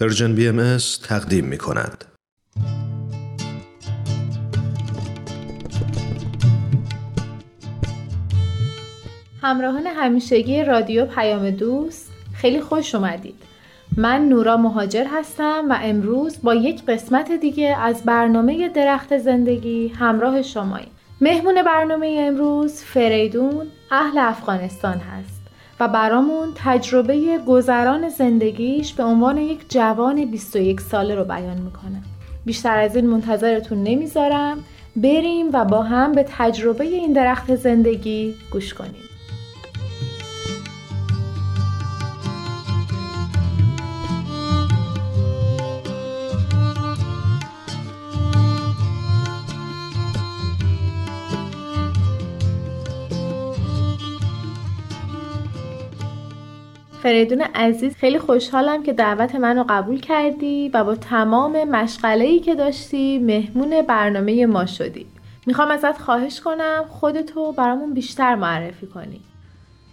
پرژن BMS تقدیم می‌کند. همراهان همیشگی رادیو پیام دوست، خیلی خوش اومدید. من نورا مهاجر هستم و امروز با یک قسمت دیگه از برنامه درخت زندگی همراه شماییم. مهمون برنامه امروز فریدون اهل افغانستان هست و برامون تجربه گذران زندگیش به عنوان یک جوان 21 ساله رو بیان میکنه. بیشتر از این منتظرتون نمیذارم، بریم و با هم به تجربه این درخت زندگی گوش کنیم. فریدون عزیز، خیلی خوشحالم که دعوت منو قبول کردی و با تمام مشغله‌ای که داشتی مهمون برنامه ما شدی. میخوام ازت خواهش کنم خودتو برامون بیشتر معرفی کنی.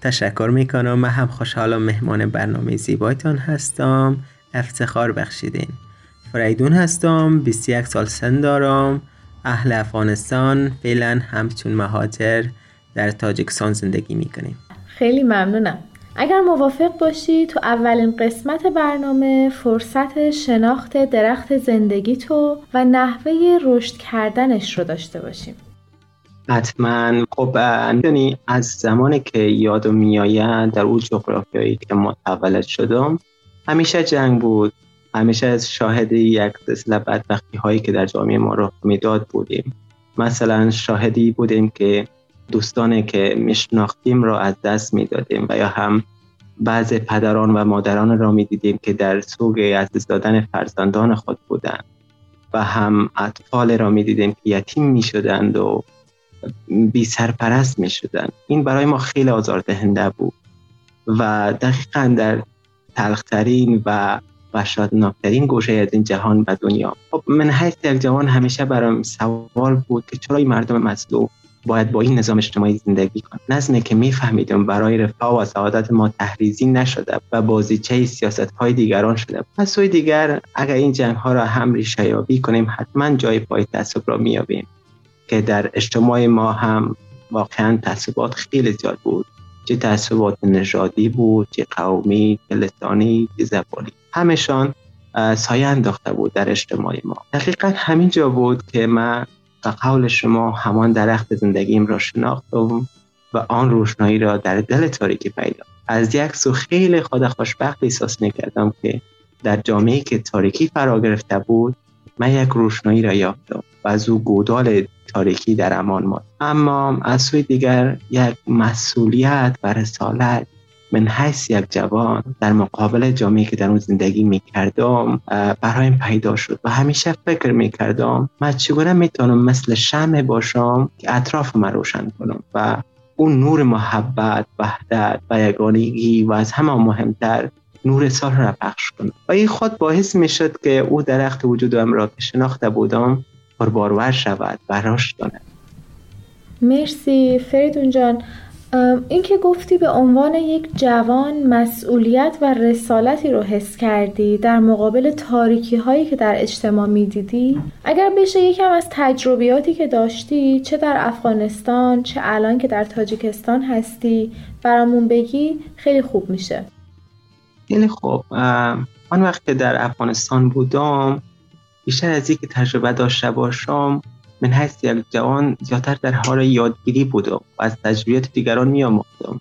تشکر میکنم. من هم خوشحالم مهمان برنامه زیبایتان هستم. افتخار بخشیدین. فریدون هستم، 21 سال سن دارم، اهل افغانستان، فعلا همچون مهاجر در تاجیکستان زندگی میکنیم. خیلی ممنونم. اگر موافق باشی تو اولین قسمت برنامه فرصت شناخت درخت زندگی تو و نحوه رشد کردنش رو داشته باشیم. حتما. خب یعنی از زمانی که یادم میاد در اون جغرافیایی که ما تولد شدم همیشه جنگ بود، همیشه از شاهد یک سلسله بدبختی هایی که در جامعه ما رخ میداد بودیم. مثلا شاهدی بودیم که دوستانی که میشناختیم را از دست میدادیم و یا هم بعض پدران و مادران را میدیدیم که در سوگ از دست دادن فرزندان خود بودند و هم اطفال را میدیدیم که یتیم میشدند و بی سرپرست میشدند. این برای ما خیلی آزاردهنده بود و دقیقاً در تلخترین و وحشتناکترین گوشه از این جهان و دنیا. خب من حیث یک جوان همیشه برام سوال بود که چرا این مردم مظلوم باید با این نظام اجتماعی زندگی کنم. نظمی که میفهمیدم برای رفاه و سعادت ما تحریزی نشده و بازیچه سیاست‌های دیگران شده. از سوی دیگر اگر این جنگ‌ها را هم ریشه‌یابی کنیم حتما جای پای تعصب را می‌یابیم که در اجتماع ما هم واقعاً تعصبات خیلی زیاد بود. چه تعصبات نژادی بود، چه قومی، چه لسانی، چه زبانی. همشان سایه انداخته بود در اجتماع ما. دقیقاً همین جا بود که من به قول شما همان درخت زندگیم را شناختم و آن روشنایی را در دل تاریکی پیدا. از یک سو خیلی خود خوشبخت احساس می‌کردم که در جامعه‌ای که تاریکی فرا گرفته بود من یک روشنایی را یافتم و از او گودال تاریکی در امان ماند. اما از سوی دیگر یک مسئولیت و رسالت من حیث یک جوان در مقابل جامعه‌ای که در اون زندگی می‌کردم برایم پیدا شد و همیشه فکر می‌کردم من چگونه می‌تونم مثل شمع باشم که اطراف من روشن کنم و اون نور محبت، وحدت و یگانگی و از همه مهمتر نور صلح را پخش کنم. و این خود باعث می‌شد که او درخت وجودم را که شناخته بودم پربارور شود و رشد کند. مرسی فریدون جان. این که گفتی به عنوان یک جوان مسئولیت و رسالتی رو حس کردی در مقابل تاریکی هایی که در اجتماع می دیدی، اگر بشه یکم از تجربیاتی که داشتی چه در افغانستان چه الان که در تاجیکستان هستی برامون بگی خیلی خوب میشه. خیلی خوب. آن وقت که در افغانستان بودم بیشتر از اینکه تجربه داشته باشم من حیث یک جوان زیادتر در حال یادگیری بودم و از تجربیات دیگران می‌آموختم.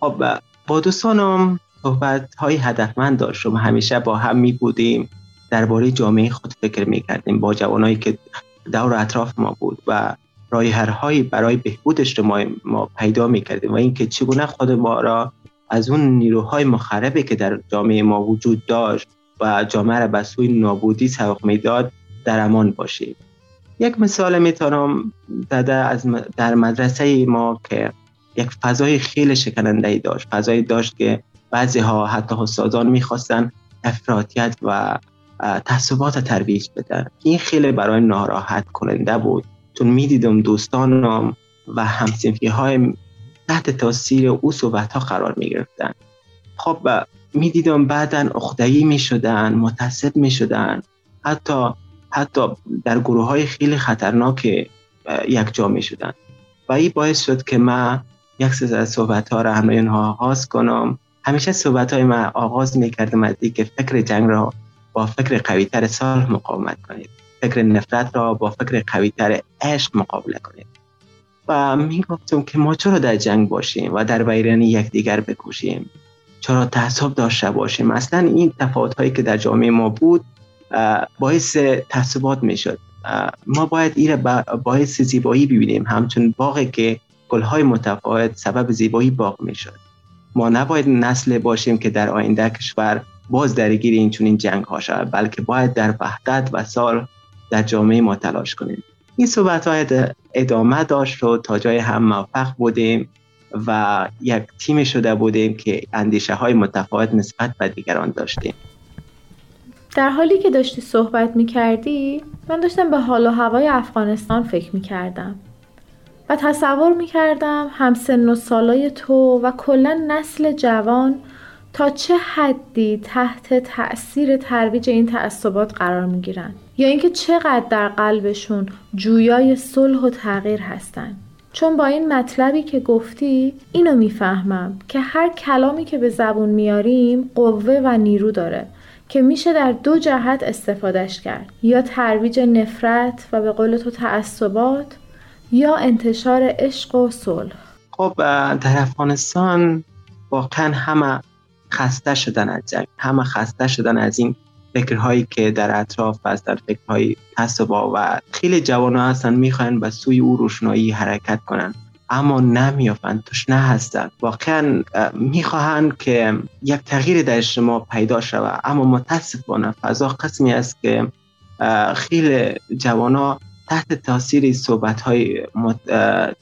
خب با دوستانم صحبت‌های هدفمند داشتم، همیشه با هم می‌بودیم، درباره جامعه خود فکر می‌کردیم، با جوانایی که دور اطراف ما بود و راهکارهایی برای بهبود اجتماع ما پیدا می‌کردیم و اینکه چگونه خود ما را از اون نیروهای مخربی که در جامعه ما وجود داشت و جامعه را به سوی نابودی سوق می‌داد در امان باشیم. یک مثال میتونم داده از در مدرسه ما که یک فضای خیلی شکننده‌ای داشت. فضایی داشت که بعضی‌ها حتی استادان می‌خواستن افراطیت و تعصبات ترویج بدن. این خیلی برای ناراحت کننده بود. چون می‌دیدم دوستانم و هم‌صنفی‌هایم تحت تاثیر او صحبت‌ها قرار می‌گرفتن. خب میدیدم بعدن اخدایی میشدن، متعصب میشدن، حتی در گروه های خیلی خطرناک یک جا میشدن و این باعث شد که من یک سری از صحبت ها را همه اینها آغاز کنم. همیشه صحبت های من آغاز میکردم از اینکه فکر جنگ را با فکر قویتر صلح مقاومت کنید، فکر نفرت را با فکر قویتر عشق مقابله کنید. و میگفتم که ما چرا در جنگ باشیم و در ویرانی یکدیگر بکوشیم، چرا تعصب داشته باشیم. اصلا این تفاوت‌هایی که در جامعه ما بود باعث تعصبات میشد. ما باید این را باعث زیبایی ببینیم، همچون باغی که گل‌های متفاوت سبب زیبایی باغ میشد. ما نباید نسل باشیم که در آینده کشور باز درگیر این چنین جنگ‌ها شود، بلکه باید در وحدت و صلح در جامعه ما تلاش کنیم. این صحبت‌ها ادامه داشت و تا جای هم موفق بودیم و یک تیم شده بودیم که اندیشه‌های متفاوت نسبت به دیگران داشتیم. در حالی که داشتی صحبت می‌کردی، من داشتم به حال و هوای افغانستان فکر می‌کردم و تصور می‌کردم همسن و سالای تو و کلاً نسل جوان تا چه حدی تحت تأثیر ترویج این تعصبات قرار می‌گیرن یا اینکه چقدر در قلبشون جویای صلح و تغییر هستن. چون با این مطلبی که گفتی اینو میفهمم که هر کلامی که به زبون میاریم قوه و نیرو داره که میشه در دو جهت استفادهش کرد، یا ترویج نفرت و به قول تو تعصبات، یا انتشار عشق و صلح. خب در افغانستان واقعا همه خسته شدن از جنگ، همه خسته شدن از این فکرهایی که در اطراف هستن، فکرهای تعصب و خیلی جوان‌ها هستن میخوان به سوی او روشنایی حرکت کنن اما نمیافن، تشنه هستن، واقعا میخواهن که یک تغییر در اجتماع پیدا شود. اما متاسفانه فضا قسمی است که خیلی جوان‌ها تحت تاثیر صحبت‌های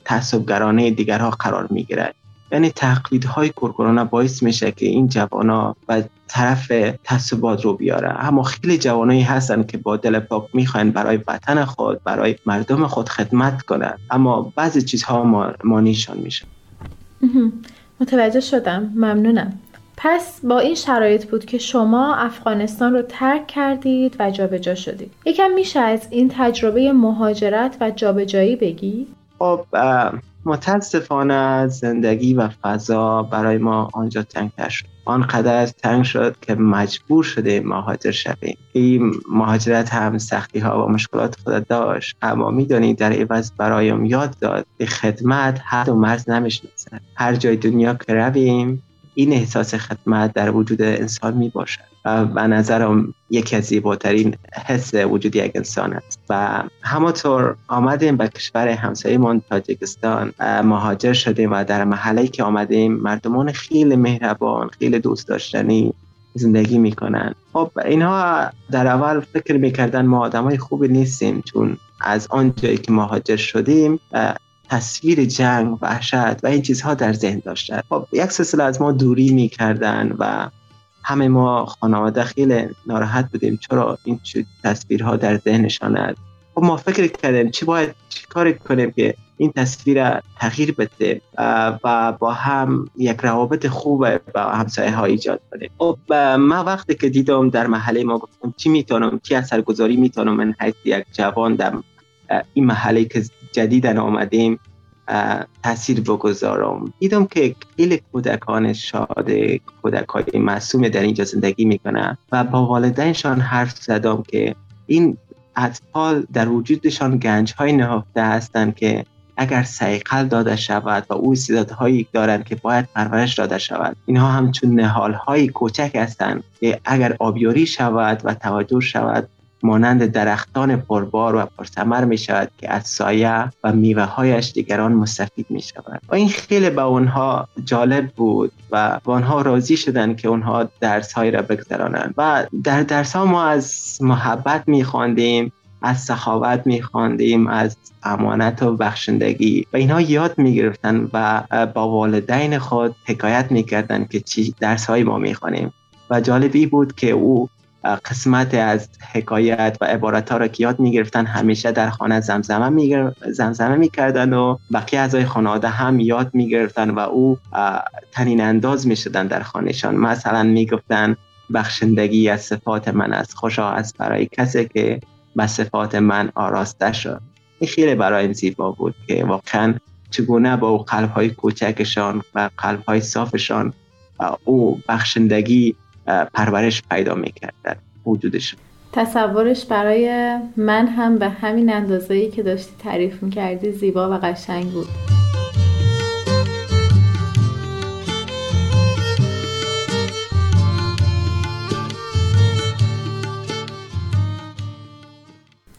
تعصبگرانه دیگرها قرار میگیرند. یعنی تقلیدهای کورکورانه باعث میشه که این جوان‌ها و طرف تعصبات رو بیاره. اما خیلی جوانایی هستن که با دل پاک میخواین برای وطن خود، برای مردم خود خدمت کنن، اما بعضی چیزها مانعشان میشه. متوجه شدم، ممنونم. پس با این شرایط بود که شما افغانستان رو ترک کردید و جابجا شدید. یکم میشه از این تجربه مهاجرت و جابجایی بگی؟ خب متاسفانه زندگی و فضا برای ما آنجا تنگتر شد، آنقدر تنگ شد که مجبور شده مهاجر شویم. این مهاجرت هم سختی ها و مشکلات خود داشت، اما میدونید در عوض برایم یاد داد به خدمت حد و مرز نمیشناسد. هر جای دنیا که رویم این احساس خدمت در وجود انسان می باشد و به نظرم یکی از زیباترین حس وجود یک انسان است. و همانطور آمدیم به کشور همسایه‌مان تاجیکستان، مهاجر شدیم و در محله‌ای که آمدیم مردمان خیلی مهربان، خیلی دوست داشتنی زندگی می کنند. خب اینها در اول فکر می کردن ما آدمای خوبی نیستیم، چون از آنجایی که مهاجر شدیم تصویر جنگ، وحشت و این چیزها در ذهن داشتن. خب یک سلسله از ما دوری می‌کردن و همه ما خانواده خیلی ناراحت بودیم چرا این تصویرها در ذهنشان است. خب ما فکر کردیم چی کار کنیم که این تصویر را تغییر بده و با هم یک روابط خوب با همسایه‌ها ایجاد کنیم. خب من وقتی که دیدم در محله ما، گفتم چی اثرگذاری میتونم من حیث یک جوان در این محله که جدیدن آمدیم تاثیر بگذارم. دیدم که خیلی کودکان شاده، کودکای معصوم در اینجا زندگی میکنن و با والدینشان حرف زدم که این اطفال در وجودشان گنج‌های نهفته هستند که اگر صیقل داده شود و او استعدادهایی دارند که باید پرورش داده شود. اینها همچون نهال‌های کوچک هستند که اگر آبیاری شود و توجه شود مانند درختان پربار و پرثمر می شود که از سایه و میوه هایش دیگران مستفید می شود. و این خیلی به اونها جالب بود و اونها راضی شدن که اونها درس های را بگذرانند. و در درس ها ما از محبت می خواندیم، از سخاوت می خواندیم، از امانت و بخشندگی و اینها یاد می گرفتن و با والدین خود حکایت می کردن که چی درس های ما می خوانیم. و جالبی بود که او قسمت از حکایت و عبارت‌ها را که یاد می‌گرفتن همیشه در خانه زمزمه می‌کردن و بقیه اعضای خانواده هم یاد می‌گرفتن و او طنین انداز می‌شدن در خانه‌شان. مثلا می‌گفتن بخشندگی از صفات من است، خوشا از برای کسی که به صفات من آراسته شد. این خیلی برایم زیبا بود که واقعاً چگونه با قلب‌های کوچکشان و قلب‌های صافشان او بخشندگی پرورش پیدا میکرد در وجودش. تصورش برای من هم به همین اندازه‌ای که داشتی تعریف میکردی زیبا و قشنگ بود.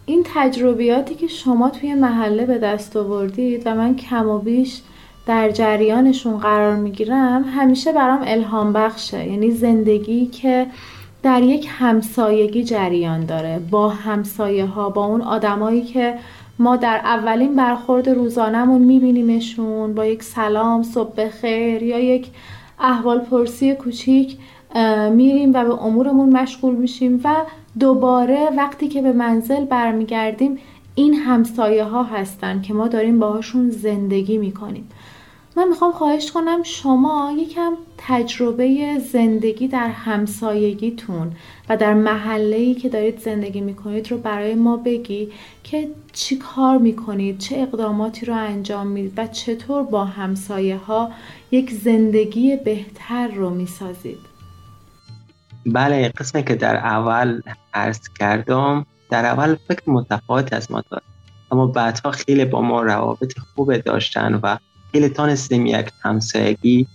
این تجربیاتی که شما توی محله به دست آوردید و من کم و بیش در جریانشون قرار میگیرم، همیشه برام الهام بخشه. یعنی زندگی که در یک همسایگی جریان داره، با همسایه ها، با اون آدمایی که ما در اولین برخورد روزانمون میبینیمشون، با یک سلام صبح بخیر یا یک احوال پرسی کوچیک میریم و به امورمون مشغول میشیم و دوباره وقتی که به منزل برمیگردیم این همسایه ها هستن که ما داریم باهاشون زندگی میکنیم. من میخوام خواهش کنم شما یکم تجربه زندگی در همسایگیتون و در محله‌ای که دارید زندگی میکنید رو برای ما بگی که چی کار میکنید، چه اقداماتی رو انجام میدید و چطور با همسایه ها یک زندگی بهتر رو میسازید. بله، قسمی که در اول عرض کردم، در اول فکر متفاوت از ما داشت، اما بعدها خیلی با ما روابط خوب داشتن و خیلی تانستیم یک همسایگی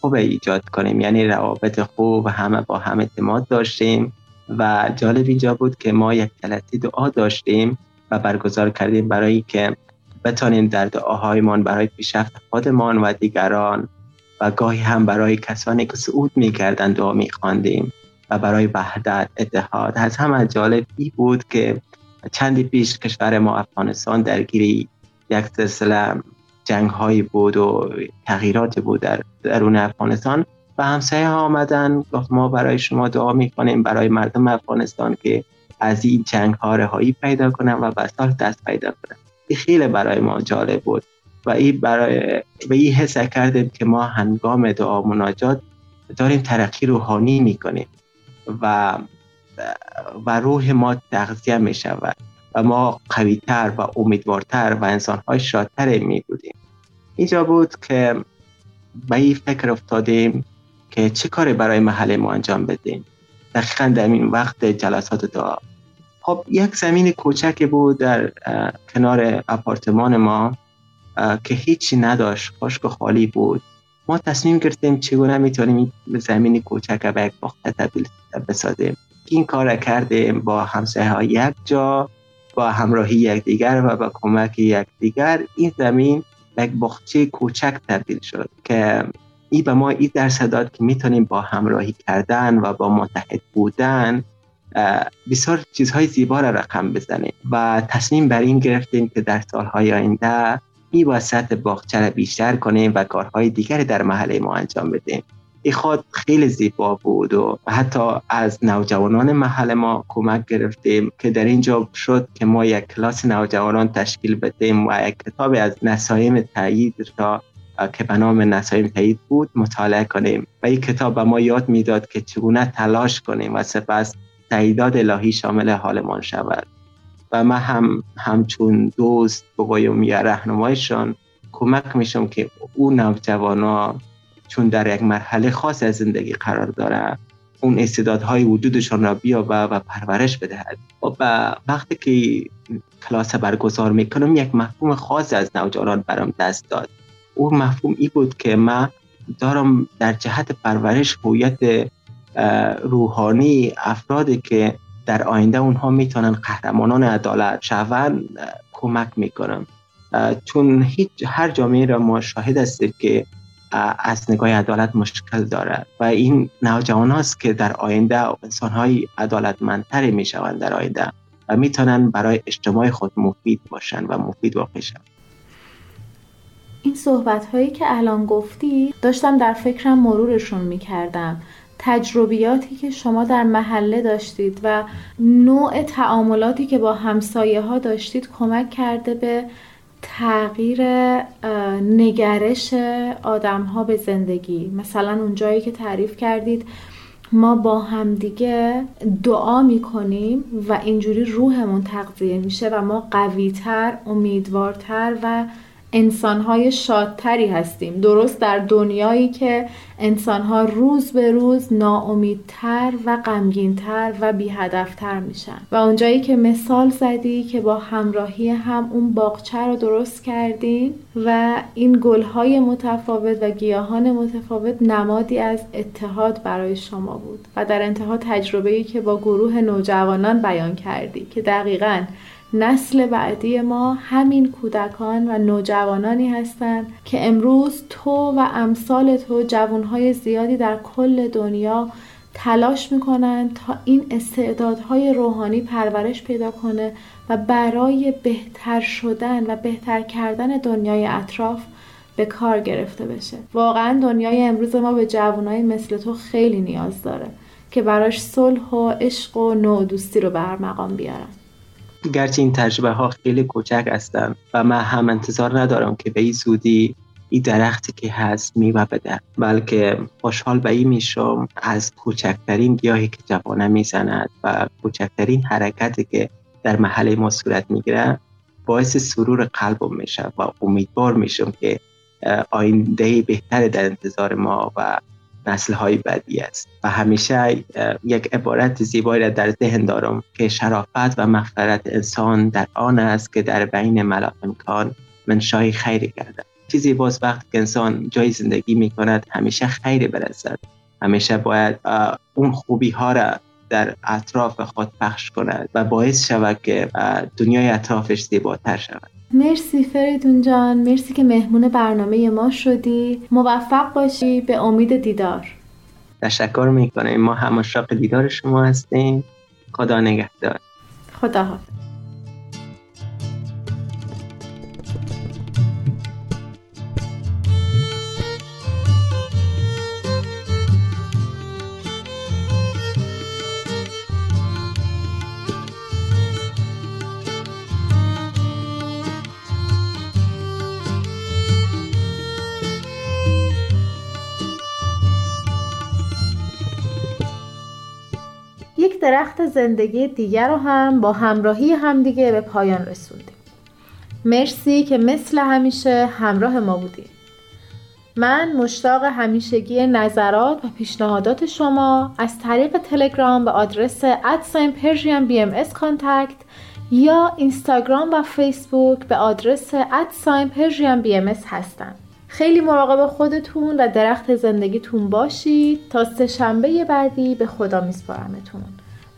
خوب ایجاد کنیم، یعنی روابط خوب همه با همه اعتماد داشتیم. و جالب اینجا بود که ما یک جلسه دعا داشتیم و برگزار کردیم برای که بتانیم در دعاهایمان برای پیشرفت خودمان و دیگران و گاهی هم برای کسانی که صعود می‌کردند دعا می‌خواندیم و برای وحدت، اتحاد. از همه جالب این بود که چندی پیش کشور ما افغانستان درگیری یک سلسله جنگ‌هایی بود و تغییرات بود در درون افغانستان و همسایه ها آمدن گفت ما برای شما دعا می‌کنیم برای مردم افغانستان که از این جنگ‌ها رهایی پیدا کنن و به صلح دست پیدا کنن. این خیلی برای ما جالب بود و این برای به این حس کردیم که ما هنگام دعا مناجات داریم ترقی روحانی می‌کنیم و روح ما تغذیه می شود و ما قویتر و امیدوارتر و انسانهای شادتر می بودیم. اینجا بود که به این فکر افتادیم که چه کاری برای محل ما انجام بدیم. دقیقا در این وقت جلسات دعا خب یک زمین کوچک بود در کنار آپارتمان ما که هیچی نداشت، خشک و خالی بود. ما تصمیم گرفتیم چگونه میتونیم این زمین کوچک به یک باغچه تبدیل بسازیم. این کار را کردیم با همسایه‌ها یک جا، با همراهی یکدیگر و با کمک یکدیگر این زمین به یک باغچه کوچک تبدیل شد که این به ما این درس داد که میتونیم با همراهی کردن و با متحد بودن بسیار چیزهای زیبا را رقم بزنیم و تصمیم بر این گرفتیم که در سالهای آینده این وسط باغچه را بیشتر کنیم و کارهای دیگر در محله ما انجام بدیم. این خود خیلی زیبا بود و حتی از نوجوانان محله ما کمک گرفتیم که در اینجا شد که ما یک کلاس نوجوانان تشکیل بدیم و یک کتاب از نسایم تایید را که به نام نسایم تایید بود مطالعه کنیم و این کتاب به ما یاد میداد که چگونه تلاش کنیم و سپس تاییدات الهی شامل حالمان شود. و من همچون دوست بقایم یا رهنمایشان کمک میشم که اون نوجوانا چون در یک مرحله خاص از زندگی قرار داره اون استعدادهای وجودشان را بیابه و پرورش بدهد. و وقتی که کلاس برگزار میکنم یک مفهوم خاص از نوجوانان برام دست داد. اون مفهوم ای بود که من دارم در جهت پرورش هویت روحانی افرادی که در آینده اونها میتونن قهرمانان عدالت شون کمک میکنم، چون هر جامعه را ما شاهد هستیم که از نگاه عدالت مشکل داره و این نوجوان هاست که در آینده انسان های عدالتمندتر میشوند در آینده و میتونن برای اجتماع خود مفید باشن و مفید واقع شوند. این صحبت هایی که الان گفتی داشتم در فکرم مرورشون میکردم. تجربیاتی که شما در محله داشتید و نوع تعاملاتی که با همسایه ها داشتید کمک کرده به تغییر نگرش آدم ها به زندگی؟ مثلا اون جایی که تعریف کردید ما با همدیگه دعا میکنیم و اینجوری روحمون تغذیه میشه و ما قویتر، امیدوارتر و انسان‌های شادتری هستیم، درست در دنیایی که انسان‌ها روز به روز ناامیدتر و غمگین‌تر و بی‌هدف‌تر میشن. و اونجایی که مثال زدی که با همراهی هم اون باغچه رو درست کردین و این گل‌های متفاوت و گیاهان متفاوت نمادی از اتحاد برای شما بود و در انتها تجربه‌ای که با گروه نوجوانان بیان کردی که دقیقاً نسل بعدی ما همین کودکان و نوجوانانی هستند که امروز تو و امثال تو جوانهای زیادی در کل دنیا تلاش میکنند تا این استعدادهای روحانی پرورش پیدا کنه و برای بهتر شدن و بهتر کردن دنیای اطراف به کار گرفته بشه. واقعا دنیای امروز ما به جوانای مثل تو خیلی نیاز داره که براش صلح و عشق و نودوستی رو به مقام بیارن. گرچه این تجربه ها خیلی کوچک هستن و من هم انتظار ندارم که به این زودی این درختی که هست میوه بده، بلکه خوشحال به این میشم از کوچکترین گیاهی که جوانه میزند و کوچکترین حرکتی که در محله ما صورت میگیره باعث سرور قلبم میشه و امیدوار میشم که آینده بهتر در انتظار ما و نسل‌های بعدی است. و همیشه یک عبارت زیبایی را در ذهن دارم که شرافت و مغفرت انسان در آن است که در بین ملائکان منشای خیر گردد. چیزی باز وقتی که انسان جای زندگی می‌کند همیشه خیر برسد، همیشه باید اون خوبی‌ها را در اطراف خود پخش کند و باعث شود که دنیای اطرافش زیباتر شود. مرسی فریدون جان، مرسی که مهمون برنامه ما شدی. موفق باشی، به امید دیدار. تشکر میکنم، ما هم عاشق دیدار شما هستیم. خدا نگهدار. خدا. درخت زندگی دیگر رو هم با همراهی همدیگه به پایان رسوندیم. مرسی که مثل همیشه همراه ما بودی. من مشتاق همیشگی نظرات و پیشنهادات شما از طریق تلگرام به آدرس @persianbms کانتکت یا اینستاگرام و فیسبوک به آدرس @persianbms هستم. خیلی مراقب خودتون و درخت زندگیتون باشید. تا سه‌شنبه بعدی به خدا میسپارمتون.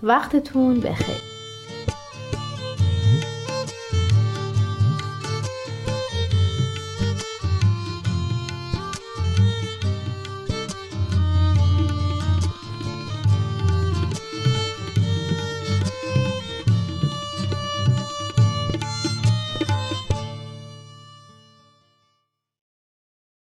وقتتون بخیر.